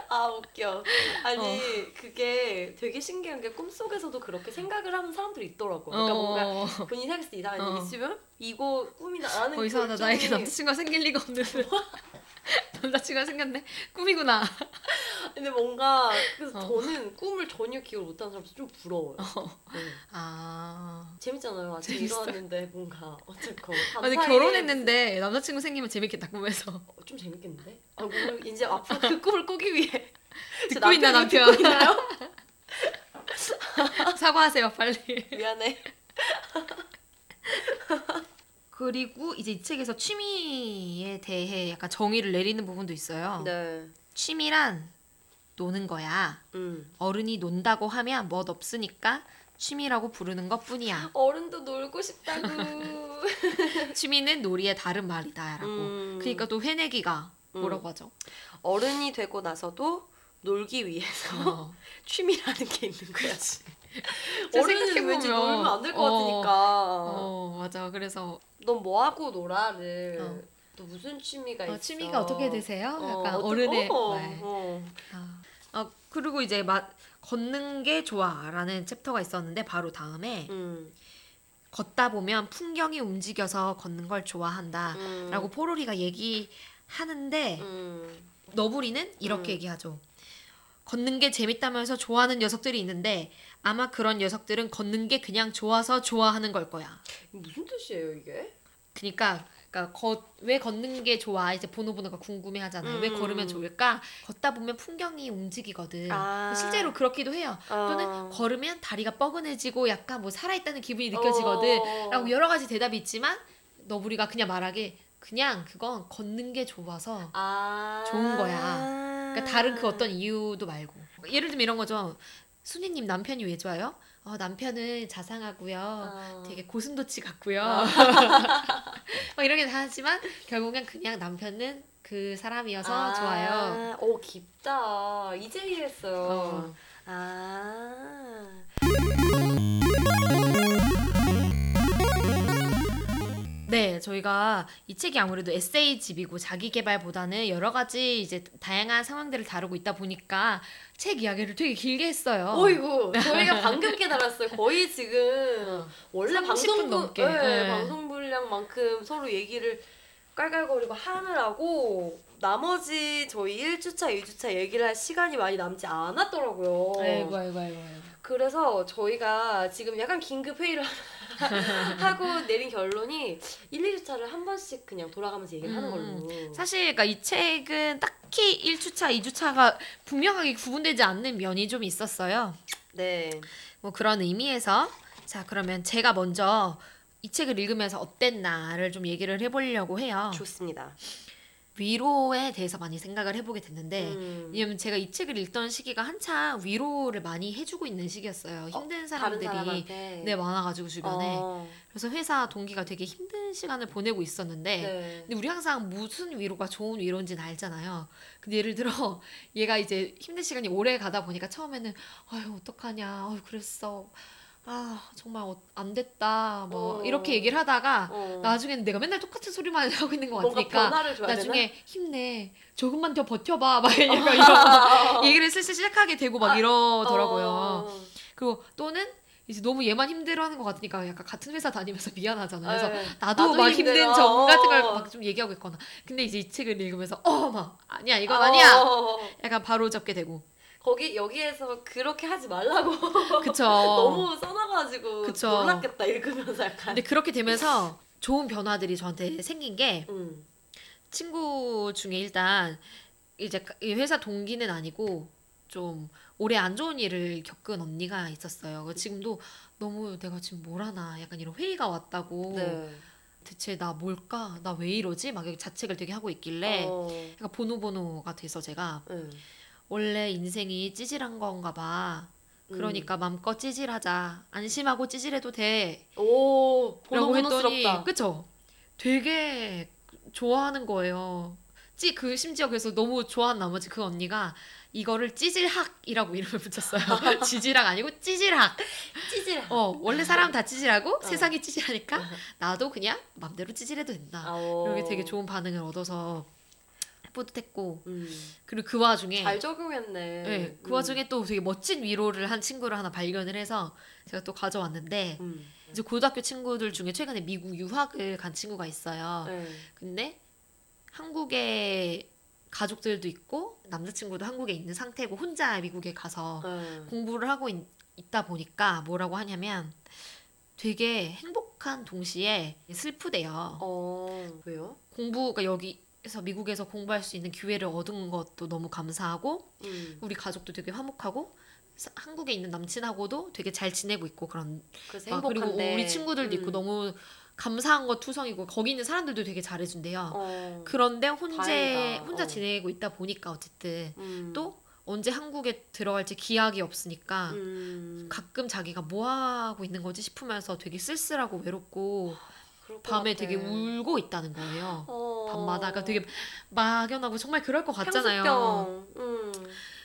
아 웃겨. 아니 그게 되게 신기한 게 꿈속에서도 그렇게 생각을 하는 사람들이 있더라고. 그러니까 뭔가 본인이 생각했을 때 이상한 일이 있으면 이거 꿈이나 아는 이상하다. 나에게 남자친구가 생길 리가 없는데 남자친구가 생겼네? 꿈이구나. 근데 뭔가 그래서 저는 꿈을 전혀 기억을 못하는 사람도 좀 부러워요. 재밌잖아요. 아침에 일어났는데 뭔가 어쨌건 아니 결혼했는데 남자친구 생기면 재밌겠다. 꿈에서 좀 재밌겠는데? 이제 앞으로 그 꿈을 꾸기 위해 듣고 있나 남편? 듣고 있나요? 사과하세요 빨리. 미안해. 그리고 이제 이 책에서 취미에 대해 약간 정의를 내리는 부분도 있어요. 네. 취미란 노는 거야. 어른이 논다고 하면 멋 없으니까 취미라고 부르는 것뿐이야. 어른도 놀고 싶다고. 취미는 놀이의 다른 말이다 라고. 그러니까 또 회내기가 뭐라고 하죠? 어른이 되고 나서도 놀기 위해서 취미라는 게 있는 거야. 어른은 왠지 놀면 안 될 것 같으니까. 맞아. 그래서 넌 뭐하고 놀아를 또 무슨 취미가 있어? 취미가 어떻게 되세요? 약간 어른의 말. 그리고 이제 걷는 게 좋아 라는 챕터가 있었는데 바로 다음에 걷다 보면 풍경이 움직여서 걷는 걸 좋아한다 라고 포로리가 얘기하는데 너부리는 이렇게 얘기하죠. 걷는 게 재밌다면서 좋아하는 녀석들이 있는데 아마 그런 녀석들은 걷는 게 그냥 좋아서 좋아하는 걸 거야. 무슨 뜻이에요 이게? 그러니까 왜 걷는 게 좋아? 이제 보노보노가 궁금해하잖아요. 왜 걸으면 좋을까? 걷다 보면 풍경이 움직이거든. 실제로 그렇기도 해요. 또는 걸으면 다리가 뻐근해지고 약간 뭐 살아있다는 기분이 느껴지거든 라고 여러 가지 대답이 있지만 너부리가 그냥 말하기 그냥 그건 걷는 게 좋아서 좋은 거야. 그러니까 다른 그 어떤 이유도 말고. 예를 들면 이런 거죠. 순이님 남편이 왜 좋아요? 남편은 자상하고요. 되게 고슴도치 같고요. 막 이런 게 다 하지만 결국엔 그냥 남편은 그 사람이어서 좋아요. 오 깊다. 이제 이해했어요. 네, 저희가 이 책이 아무래도 에세이집이고 자기개발보다는 여러 가지 이제 다양한 상황들을 다루고 있다 보니까 책 이야기를 되게 길게 했어요. 어이구, 저희가 방금 깨달았어요. 거의 지금 원래 방송 분량만큼 서로 얘기를 깔깔거리고 하느라고 나머지 저희 1주차, 2주차 얘기를 할 시간이 많이 남지 않았더라고요. 아이고. 그래서 저희가 지금 약간 긴급 회의를 하고 내린 결론이 1, 2주차를 한 번씩 그냥 돌아가면서 얘기를 하는 걸로. 사실 그러니까 이 책은 딱히 1주차, 2주차가 분명하게 구분되지 않는 면이 좀 있었어요. 네. 뭐 그런 의미에서 자 그러면 제가 먼저 이 책을 읽으면서 어땠나를 좀 얘기를 해보려고 해요. 좋습니다. 위로에 대해서 많이 생각을 해보게 됐는데 왜냐면 제가 이 책을 읽던 시기가 한참 위로를 많이 해주고 있는 시기였어요. 힘든 사람들이 많아가지고 주변에 그래서 회사 동기가 되게 힘든 시간을 보내고 있었는데 근데 우리 항상 무슨 위로가 좋은 위로인지는 알잖아요. 근데 예를 들어 얘가 이제 힘든 시간이 오래 가다 보니까 처음에는 어떡하냐 그랬어 아 정말 안 됐다 뭐 이렇게 얘기를 하다가 나중에는 내가 맨날 똑같은 소리만 하고 있는 것 같으니까 나중에 되나? 힘내 조금만 더 버텨봐 막 이런 얘기를 슬슬 시작하게 되고 막 이러더라고요. 그리고 또는 이제 너무 얘만 힘들어하는 것 같으니까 약간 같은 회사 다니면서 미안하잖아. 그래서 에이, 나도 막 힘든 점 같은 걸 막 좀 얘기하고 있거나 근데 이제 이 책을 읽으면서 막 아니야 이건 아니야 약간 바로 잡게 되고 여기에서 그렇게 하지 말라고. 그쵸. 너무 써놔가지고 그쵸. 놀랐겠다 읽으면서 약간. 근데 그렇게 되면서 좋은 변화들이 저한테 생긴 게 친구 중에 일단 이제 회사 동기는 아니고 좀 올해 안 좋은 일을 겪은 언니가 있었어요. 지금도 너무 내가 지금 뭘 하나 약간 이런 회의가 왔다고. 네. 대체 나 뭘까? 나 왜 이러지? 막 자책을 되게 하고 있길래 약간 보노보노가 돼서 제가. 원래 인생이 찌질한 건가 봐. 그러니까 마음껏 찌질하자. 안심하고 찌질해도 돼. 오, 보노보노스럽다. 그쵸? 되게 좋아하는 거예요. 심지어 그래서 너무 좋아한 나머지 그 언니가 이거를 찌질학이라고 이름을 붙였어요. 지질학 아니고 찌질학. 찌질학. 원래 사람 다 찌질하고 세상이 찌질하니까 나도 그냥 맘대로 찌질해도 된다. 이렇게 되게 좋은 반응을 얻어서 뿌듯했고 그리고 그 와중에 잘 적응했네. 네, 그 와중에 또 되게 멋진 위로를 한 친구를 하나 발견을 해서 제가 또 가져왔는데 이제 고등학교 친구들 중에 최근에 미국 유학을 간 친구가 있어요. 근데 한국에 가족들도 있고 남자친구도 한국에 있는 상태고 혼자 미국에 가서 공부를 하고 있다 보니까 뭐라고 하냐면 되게 행복한 동시에 슬프대요. 왜요? 그러니까 그래서 미국에서 공부할 수 있는 기회를 얻은 것도 너무 감사하고 우리 가족도 되게 화목하고 한국에 있는 남친하고도 되게 잘 지내고 있고 그래서 행복한데 그리고 우리 친구들도 있고 너무 감사한 것 투성이고 거기 있는 사람들도 되게 잘해준대요. 그런데 혼자 지내고 있다 보니까 어쨌든 또 언제 한국에 들어갈지 기약이 없으니까 가끔 자기가 뭐하고 있는 거지 싶으면서 되게 쓸쓸하고 외롭고 밤에 같아. 되게 울고 있다는 거예요. 밤마다 그러니까 되게 막연하고 정말 그럴 것 같잖아요.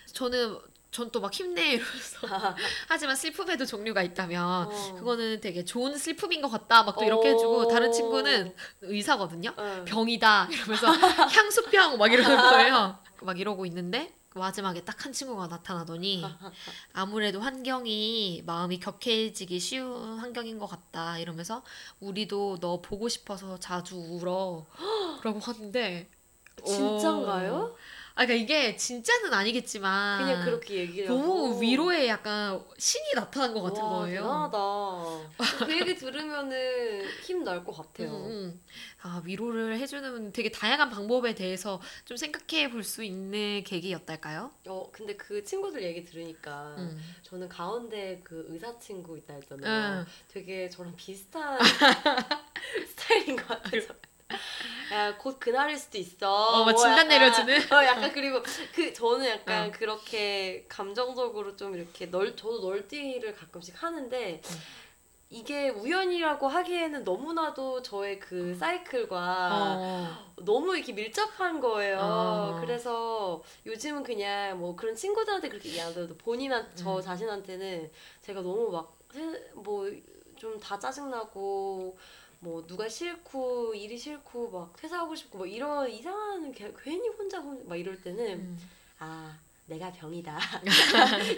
평소병. 전 또 막 힘내 이러면서 하지만 슬픔에도 종류가 있다면 그거는 되게 좋은 슬픔인 것 같다 막 또 이렇게 해주고 다른 친구는 의사거든요. 병이다 이러면서 향수병 막 이러는 거예요. 막 이러고 있는데 마지막에 딱 한 친구가 나타나더니 아무래도 환경이 마음이 격해지기 쉬운 환경인 것 같다 이러면서 우리도 너 보고 싶어서 자주 울어 라고 하는데 진짠가요? 그러니까 이게 진짜는 아니겠지만 그냥 그렇게 얘기해요. 너무 위로에 약간 신이 나타난 것 같은 거예요. 대단하다. 그 얘기 들으면은 힘 날 것 같아요. 위로를 해주는 되게 다양한 방법에 대해서 좀 생각해 볼 수 있는 계기였달까요? 근데 그 친구들 얘기 들으니까 저는 가운데 그 의사 친구 있다 했잖아요. 되게 저랑 비슷한 스타일인 것 같아요. 야, 곧 그날일 수도 있어. 진단 내려주는? 약간 그리고 저는 약간 그렇게 감정적으로 좀 이렇게 저도 널뛰기를 가끔씩 하는데 이게 우연이라고 하기에는 너무나도 저의 그 사이클과 너무 이렇게 밀접한 거예요. 그래서 요즘은 그냥 뭐 그런 친구들한테 그렇게 얘기 안 해도 저 자신한테는 제가 너무 막 좀 다 짜증나고 뭐 누가 싫고 일이 싫고 막 퇴사하고 싶고 뭐 이런 이상한 괜히 혼자 막 이럴 때는 내가 병이다.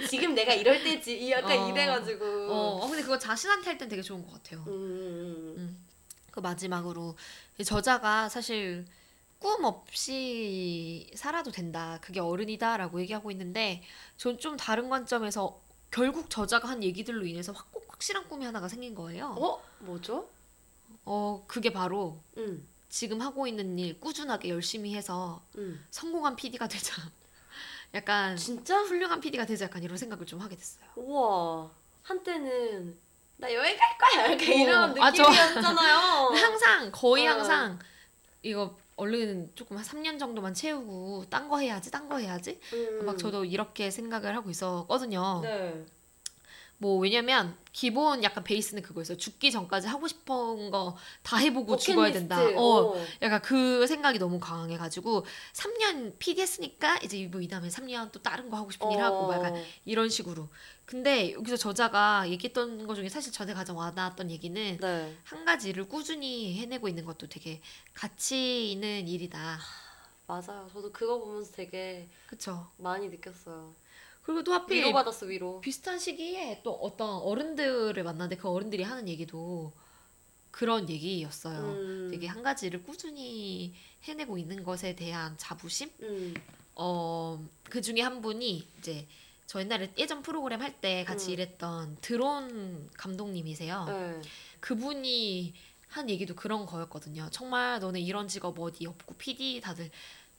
지금 내가 이럴 때지. 약간 이래가지고. 근데 그거 자신한테 할 땐 되게 좋은 것 같아요. 그 마지막으로 저자가 사실 꿈 없이 살아도 된다. 그게 어른이다라고 얘기하고 있는데 전 좀 다른 관점에서 결국 저자가 한 얘기들로 인해서 확실한 꿈이 하나가 생긴 거예요. 뭐죠? 그게 바로 지금 하고 있는 일 꾸준하게 열심히 해서 성공한 PD가 되자. 약간 진짜? 훌륭한 PD가 되자. 약간 이런 생각을 좀 하게 됐어요. 우와. 한때는 나 여행 갈 거야. 이렇게 이런 느낌이었잖아요. 항상 이거 얼른 조금 한 3년 정도만 채우고 딴 거 해야지. 막 저도 이렇게 생각을 하고 있었거든요. 네. 왜냐면 기본 약간 베이스는 그거였어요. 죽기 전까지 하고 싶은 거 다 해보고 죽어야 된다. 약간 그 생각이 너무 강해가지고 3년 PD 했으니까 이제 이 다음에 3년 또 다른 거 하고 싶은 일 하고 막 약간 이런 식으로. 근데 여기서 저자가 얘기했던 것 중에 사실 전에 가장 와닿았던 얘기는 네. 한 가지 일을 꾸준히 해내고 있는 것도 되게 가치 있는 일이다. 맞아요. 저도 그거 보면서 되게 그쵸? 많이 느꼈어요. 그리고 또 하필 위로 받았어, 위로. 비슷한 시기에 또 어떤 어른들을 만났는데 그 어른들이 하는 얘기도 그런 얘기였어요. 되게 한 가지 일을 꾸준히 해내고 있는 것에 대한 자부심? 그 중에 한 분이 이제 저 옛날에 예전 프로그램 할 때 같이 일했던 드론 감독님이세요. 그분이 한 얘기도 그런 거였거든요. 정말 너네 이런 직업 어디 없고 PD 다들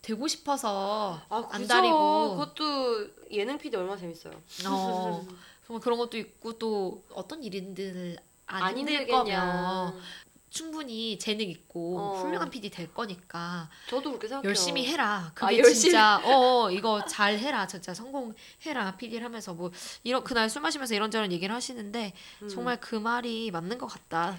되고 싶어서 안달이고. 그것도 예능 PD 얼마나 재밌어요. 정말 그런 것도 있고 또 어떤 일인들 안 힘들 거면 충분히 재능 있고 훌륭한 PD 될 거니까. 저도 그렇게 생각해요. 열심히 해라. 그게 진짜 이거 잘 해라. 진짜 성공해라. PD를 하면서 뭐 이런 그날 술 마시면서 이런저런 얘기를 하시는데 정말 그 말이 맞는 것 같다.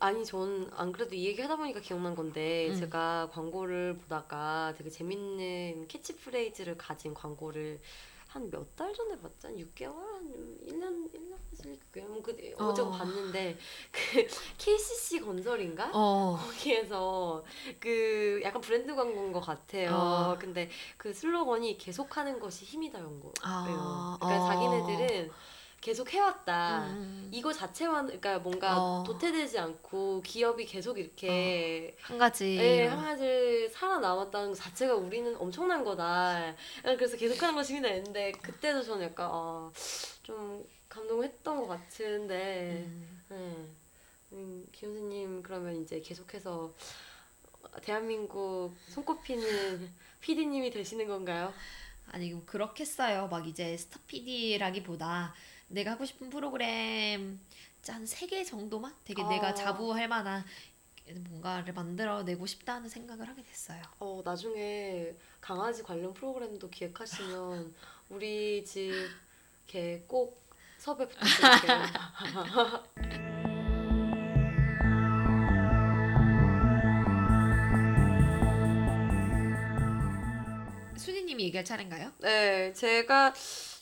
아니 전 안 그래도 이 얘기 하다 보니까 기억난 건데 제가 광고를 보다가 되게 재밌는 캐치프레이즈를 가진 광고를 한 몇 달 전에 봤지? 한 6개월? 한 1년? 그 어제 봤는데 그 KCC 건설인가? 거기에서 그 약간 브랜드 광고인 것 같아요. 근데 그 슬로건이 계속하는 것이 힘이다 이런 거예요. 그러니까 자기네들은 계속 해왔다. 이거 자체만 그러니까 뭔가 도태되지 않고 기업이 계속 이렇게 한 가지 살아남았다는 것 자체가 우리는 엄청난 거다. 그래서 계속하는 것이 힘이 나는데 그때도 저는 약간 좀 감동했던 것 같은데 김 선생님 그러면 이제 계속해서 대한민국 손꼽히는 PD님이 되시는 건가요? 아니 그렇겠어요. 막 이제 스타 PD라기보다 내가 하고 싶은 프로그램 한 3개 정도만 되게 내가 자부할 만한 뭔가를 만들어내고 싶다는 생각을 하게 됐어요. 나중에 강아지 관련 프로그램도 기획하시면 우리 집 개 꼭 섭외 부탁드릴게요. 수진님이 얘기할 차례인가요? 네,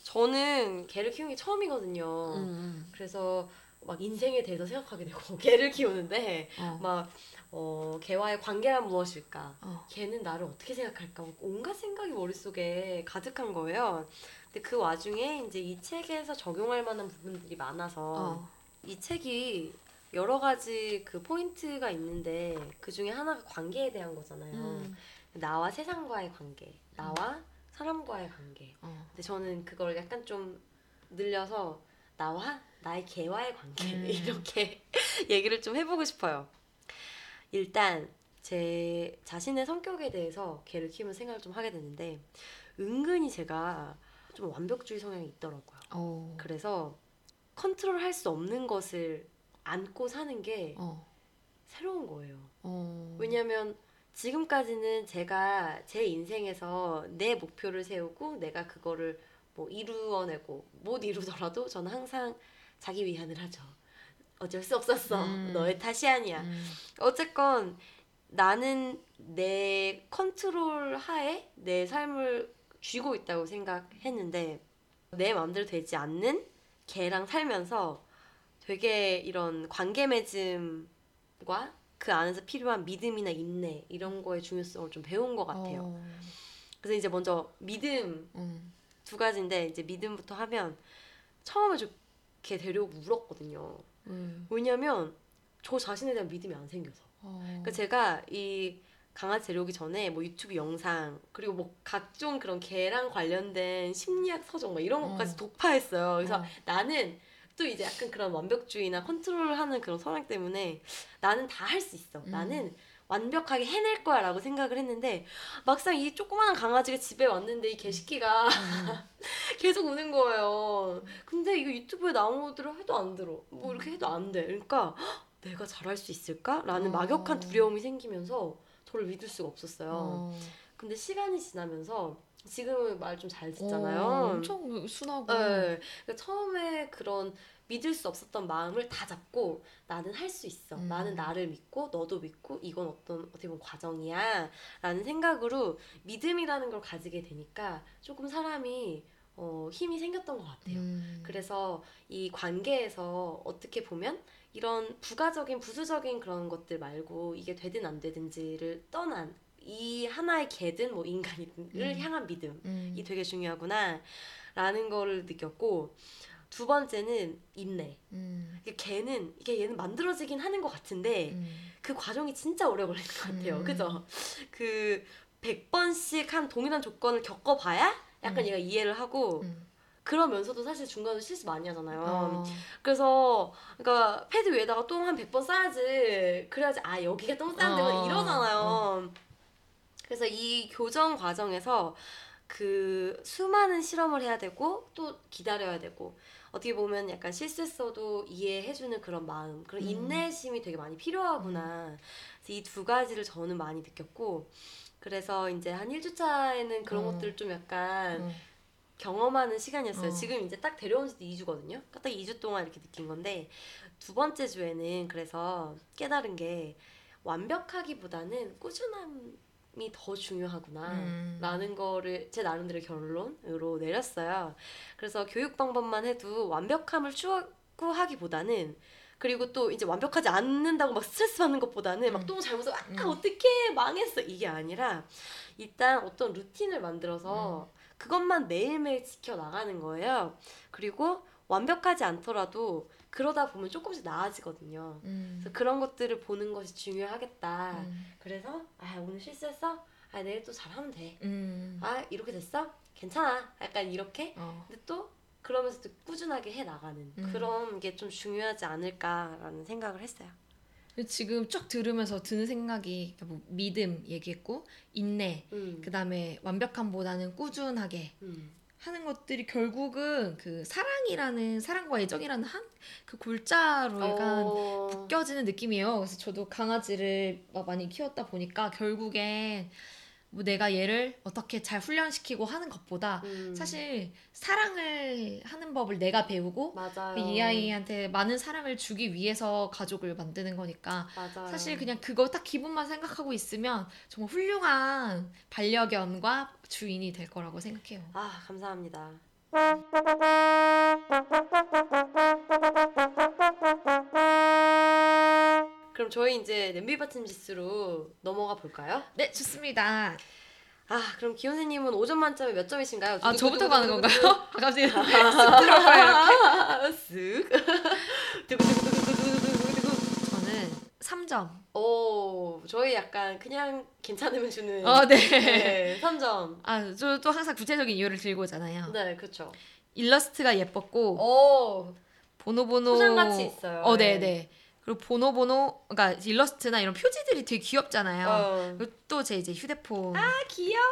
저는 개를 키우는 게 처음이거든요. 그래서 막 인생에 대해서 생각하게 되고 개를 키우는데 막 개와의 관계란 무엇일까? 개는 나를 어떻게 생각할까? 온갖 생각이 머릿속에 가득한 거예요. 근데 그 와중에 이제 이 책에서 적용할 만한 부분들이 많아서 이 책이 여러 가지 그 포인트가 있는데 그 중에 하나가 관계에 대한 거잖아요. 나와 세상과의 관계, 나와 사람과의 관계. 근데 저는 그걸 약간 좀 늘려서 나와 나의 개와의 관계 이렇게 얘기를 좀 해보고 싶어요. 일단 제 자신의 성격에 대해서 개를 키우면 생각을 좀 하게 되는데 은근히 제가 좀 완벽주의 성향이 있더라고요. 그래서 컨트롤할 수 없는 것을 안고 사는 게 새로운 거예요. 왜냐하면 지금까지는 제가 제 인생에서 내 목표를 세우고 내가 그거를 뭐 이루어내고 못 이루더라도 저는 항상 자기 위안을 하죠. 어쩔 수 없었어. 너의 탓이 아니야. 어쨌건 나는 내 컨트롤 하에 내 삶을 쥐고 있다고 생각했는데 내 마음대로 되지 않는 걔랑 살면서 되게 이런 관계 맺음과 그 안에서 필요한 믿음이나 인내 이런 거의 중요성을 좀 배운 것 같아요. 그래서 이제 먼저 믿음 2가지인데 이제 믿음부터 하면 처음에 저렇게 데려오고 울었거든요. 왜냐면 저 자신에 대한 믿음이 안 생겨서. 그러니까 제가 이 강아지 데려오기 전에 뭐 유튜브 영상 그리고 뭐 각종 그런 개랑 관련된 심리학 서적 막 이런 것까지 독파했어요. 그래서 나는 또 이제 약간 그런 완벽주의나 컨트롤하는 그런 성향 때문에 나는 다 할 수 있어. 나는 완벽하게 해낼 거야 라고 생각을 했는데 막상 이 조그마한 강아지가 집에 왔는데 이 개시끼가 계속 우는 거예요. 근데 이거 유튜브에 나온 것들을 해도 안 들어. 뭐 이렇게 해도 안 돼. 그러니까 내가 잘할 수 있을까? 라는 막역한 두려움이 생기면서 저를 믿을 수가 없었어요. 근데 시간이 지나면서 지금은 말 좀 잘 듣잖아요. 엄청 순하고. 네. 그러니까 처음에 그런 믿을 수 없었던 마음을 다 잡고 나는 할 수 있어. 나는 나를 믿고 너도 믿고 이건 어떻게 보면 과정이야 라는 생각으로 믿음이라는 걸 가지게 되니까 조금 사람이 힘이 생겼던 것 같아요. 그래서 이 관계에서 어떻게 보면 이런 부가적인 부수적인 그런 것들 말고 이게 되든 안 되든지를 떠난 이 하나의 개든 뭐 인간이든을 향한 믿음이 되게 중요하구나 라는 걸 느꼈고, 두 번째는 인내. 걔는 이게 얘는 만들어지긴 하는 것 같은데 그 과정이 진짜 오래 걸리는 것 같아요. 그죠? 그 100번씩 한 동일한 조건을 겪어봐야 약간 얘가 이해를 하고 그러면서도 사실 중간에 실수 많이 하잖아요. 그래서 그러니까 패드 위에다가 똥 한 100번 싸야지, 그래야지 아 여기가 똥 싸는 데가 이러잖아요. 그래서 이 교정 과정에서 그 수많은 실험을 해야 되고 또 기다려야 되고 어떻게 보면 약간 실수했어도 이해해주는 그런 마음, 그런 인내심이 되게 많이 필요하구나. 그래서 이 두 가지를 저는 많이 느꼈고, 그래서 이제 한 1주차에는 그런 것들을 좀 약간 경험하는 시간이었어요. 지금 이제 딱 데려온 지도 2주거든요. 딱 2주 동안 이렇게 느낀 건데, 두 번째 주에는 그래서 깨달은 게 완벽하기보다는 꾸준함 이 더 중요하구나 라는 거를 제 나름대로 결론으로 내렸어요. 그래서 교육 방법만 해도 완벽함을 추구하기보다는, 그리고 또 이제 완벽하지 않는다고 막 스트레스 받는 것보다는 막 너무 잘못해서 어떡해 망했어 이게 아니라 일단 어떤 루틴을 만들어서 그것만 매일매일 지켜나가는 거예요. 그리고 완벽하지 않더라도 그러다 보면 조금씩 나아지거든요. 그래서 그런 것들을 보는 것이 중요하겠다. 그래서 아 오늘 실수했어? 아 내일 또 잘하면 돼. 아 이렇게 됐어? 괜찮아. 약간 이렇게. 근데 또 그러면서도 꾸준하게 해나가는 그런 게 좀 중요하지 않을까라는 생각을 했어요. 지금 쭉 들으면서 드는 생각이 뭐 믿음 얘기했고 인내, 그 다음에 완벽함보다는 꾸준하게 하는 것들이 결국은 그 사랑이라는, 사랑과 애정이라는 한 그 골자로 약간 묶여지는 느낌이에요. 그래서 저도 강아지를 막 많이 키웠다 보니까 결국엔 뭐 내가 얘를 어떻게 잘 훈련시키고 하는 것보다 사실 사랑을 하는 법을 내가 배우고 이 아이한테 많은 사랑을 주기 위해서 가족을 만드는 거니까 사실 그냥 그거 딱 기분만 생각하고 있으면 정말 훌륭한 반려견과 주인이 될 거라고 생각해요. 아, 감사합니다. 그럼 저희 이제 냄비받침 지수로 넘어가 볼까요? 네, 좋습니다. 아, 그럼 기원생님은 5점 만점에 몇 점이신가요? 아, 저부터 가는 건가요? 갑자기 쑥 들어가요, 이렇게. 쓱. 저는 3점. 오, 저희 약간 그냥 괜찮으면 주는. 네. 3점. 아, 저 또 항상 구체적인 이유를 들고 오잖아요. 네, 그렇죠. 일러스트가 예뻤고. 오. 보노보노. 소장같이 있어요. 네. 그리고 보노보노, 그러니까 일러스트나 이런 표지들이 되게 귀엽잖아요. 그리고 또 제 이제 휴대폰 귀여워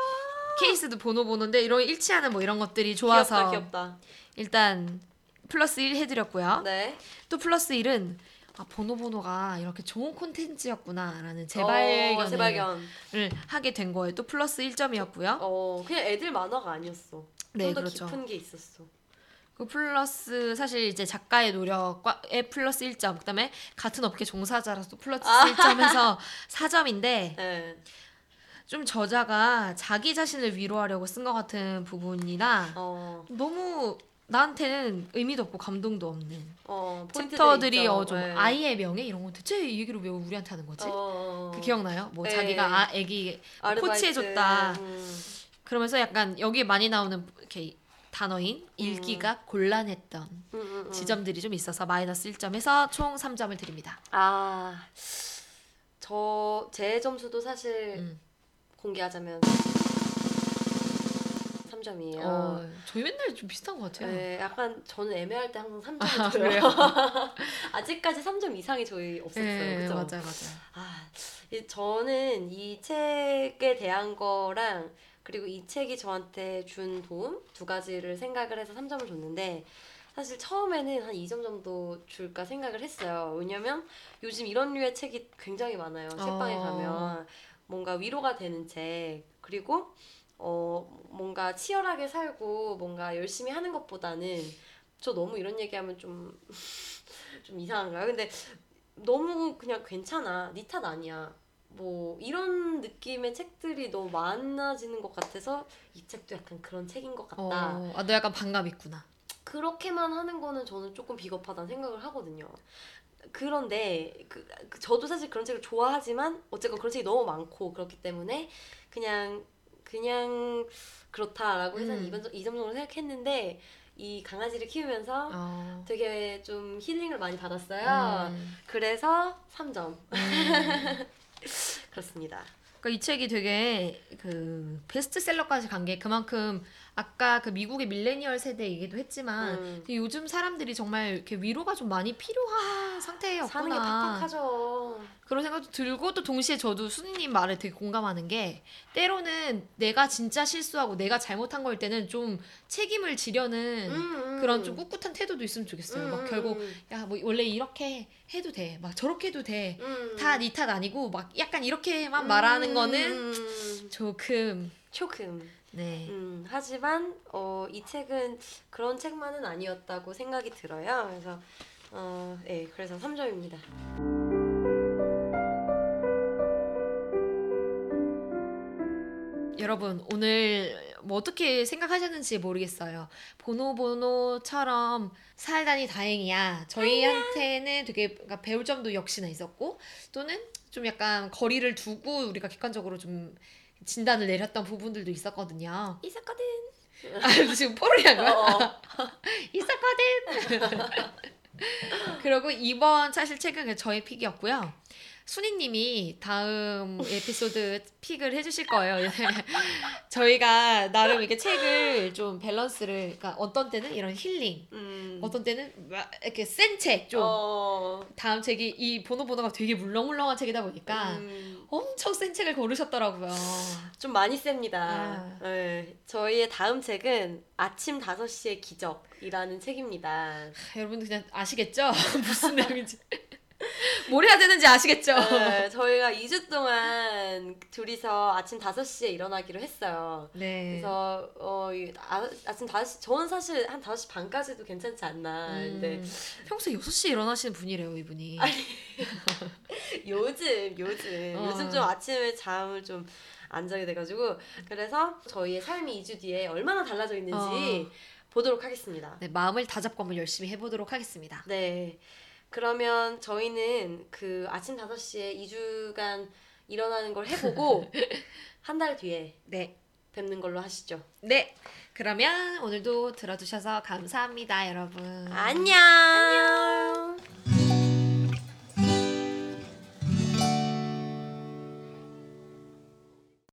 케이스도 보노보노인데 이런 일치하는 뭐 이런 것들이 좋아서 귀엽다. 일단 플러스 1 해드렸고요. 네. 또 플러스 1은 보노보노가 이렇게 좋은 콘텐츠였구나라는 재발견을 하게 된 거예요. 또 플러스 1점이었고요. 그냥 애들 만화가 아니었어. 네, 좀 더 그렇죠. 깊은 게 있었어. 그 플러스 사실 이제 작가의 노력에 플러스 1점, 그다음에 같은 업계 종사자라서 플러스 1점 해서 4점인데 네. 좀 저자가 자기 자신을 위로하려고 쓴 것 같은 부분이나 너무 나한테는 의미도 없고 감동도 없는 챕터들이 좀 아이의 명예 이런 건 대체 이 얘기를 왜 우리한테 하는 거지? 그 기억나요? 뭐 에이. 자기가 애기 코치해줬다 그러면서 약간 여기에 많이 나오는 이렇게 단어인 읽기가 곤란했던 지점들이 좀 있어서 마이너스 1점에서 총 3점을 드립니다. 아, 제 점수도 사실 공개하자면 3점이에요. 저희 맨날 좀 비슷한 것 같아요. 네, 약간 저는 애매할 때 항상 3점이 들어요. 아직까지 3점 이상이 저희 없었어요. 네, 그렇죠? 맞아요. 아, 저는 이 책에 대한 거랑 그리고 이 책이 저한테 준 도움 두 가지를 생각을 해서 3점을 줬는데, 사실 처음에는 한 2점 정도 줄까 생각을 했어요. 왜냐면 요즘 이런 류의 책이 굉장히 많아요. 책방에 가면 뭔가 위로가 되는 책, 그리고 뭔가 치열하게 살고 뭔가 열심히 하는 것보다는, 저 너무 이런 얘기하면 좀 이상한가요? 근데 너무 그냥 괜찮아, 네 탓 아니야 뭐 이런 느낌의 책들이 너무 많아지는 것 같아서 이 책도 약간 그런 책인 것 같다. 아, 너 약간 반감 있구나. 그렇게만 하는 거는 저는 조금 비겁하다는 생각을 하거든요. 그런데 저도 사실 그런 책을 좋아하지만 어쨌건 그런 책이 너무 많고 그렇기 때문에 그냥 그렇다라고 해서 이점 정도 생각했는데 이 강아지를 키우면서 되게 좀 힐링을 많이 받았어요. 그래서 3점. 그렇습니다. 그러니까 이 책이 되게 그 베스트셀러까지 간 게 그만큼 아까 그 미국의 밀레니얼 세대이기도 했지만 요즘 사람들이 정말 이렇게 위로가 좀 많이 필요한 상태였구나. 사는 게 팍팍하죠. 그런 생각도 들고 또 동시에 저도 수니님 말에 되게 공감하는 게 때로는 내가 진짜 실수하고 내가 잘못한 걸 때는 좀 책임을 지려는 그런 좀 꿋꿋한 태도도 있으면 좋겠어요. 막 결국 야 뭐 원래 이렇게 해도 돼. 막 저렇게 해도 돼. 다 네 탓 아니고 막 약간 이렇게만 말하는 거는 조금 네. 하지만 이 책은 그런 책만은 아니었다고 생각이 들어요. 그래서 네, 그래서 3점입니다. 여러분 오늘 뭐 어떻게 생각하셨는지 모르겠어요. 보노보노처럼 살다니 다행이야. 저희한테는 되게 그러니까 배울 점도 역시나 있었고 또는 좀 약간 거리를 두고 우리가 객관적으로 좀 진단을 내렸던 부분들도 있었거든요. 있었거든. 아, 지금 포로리 한 거야? 있었거든. 그리고 이번 사실 책은 저의 픽이었고요. 수니님이 다음 에피소드 픽을 해주실 거예요. 저희가 나름 이렇게 책을 좀 밸런스를, 그러니까 어떤 때는 이런 힐링, 어떤 때는 이렇게 센 책, 좀 다음 책이 이 보노보노가 되게 물렁물렁한 책이다 보니까 엄청 센 책을 고르셨더라고요. 좀 많이 셉니다. 네, 저희의 다음 책은 아침 5시의 기적이라는 책입니다. 여러분들 그냥 아시겠죠? 무슨 내용인지. 뭘 해야 되는지 아시겠죠? 네, 저희가 2주 동안 둘이서 아침 5시에 일어나기로 했어요. 네. 그래서 아침 5시, 저는 사실 한 5시 반까지도 괜찮지 않나. 근데 평소에 6시에 일어나시는 분이래요, 이분이. 아니, 요즘 좀 아침에 잠을 좀 안 자게 돼가지고. 그래서 저희의 삶이 2주 뒤에 얼마나 달라져 있는지 보도록 하겠습니다. 네, 마음을 다잡고 한번 열심히 해보도록 하겠습니다. 네. 그러면 저희는 그 아침 5시에 2주간 일어나는 걸 해보고 한 달 뒤에 네. 뵙는 걸로 하시죠. 네. 그러면 오늘도 들어주셔서 감사합니다, 여러분. 안녕. 안녕.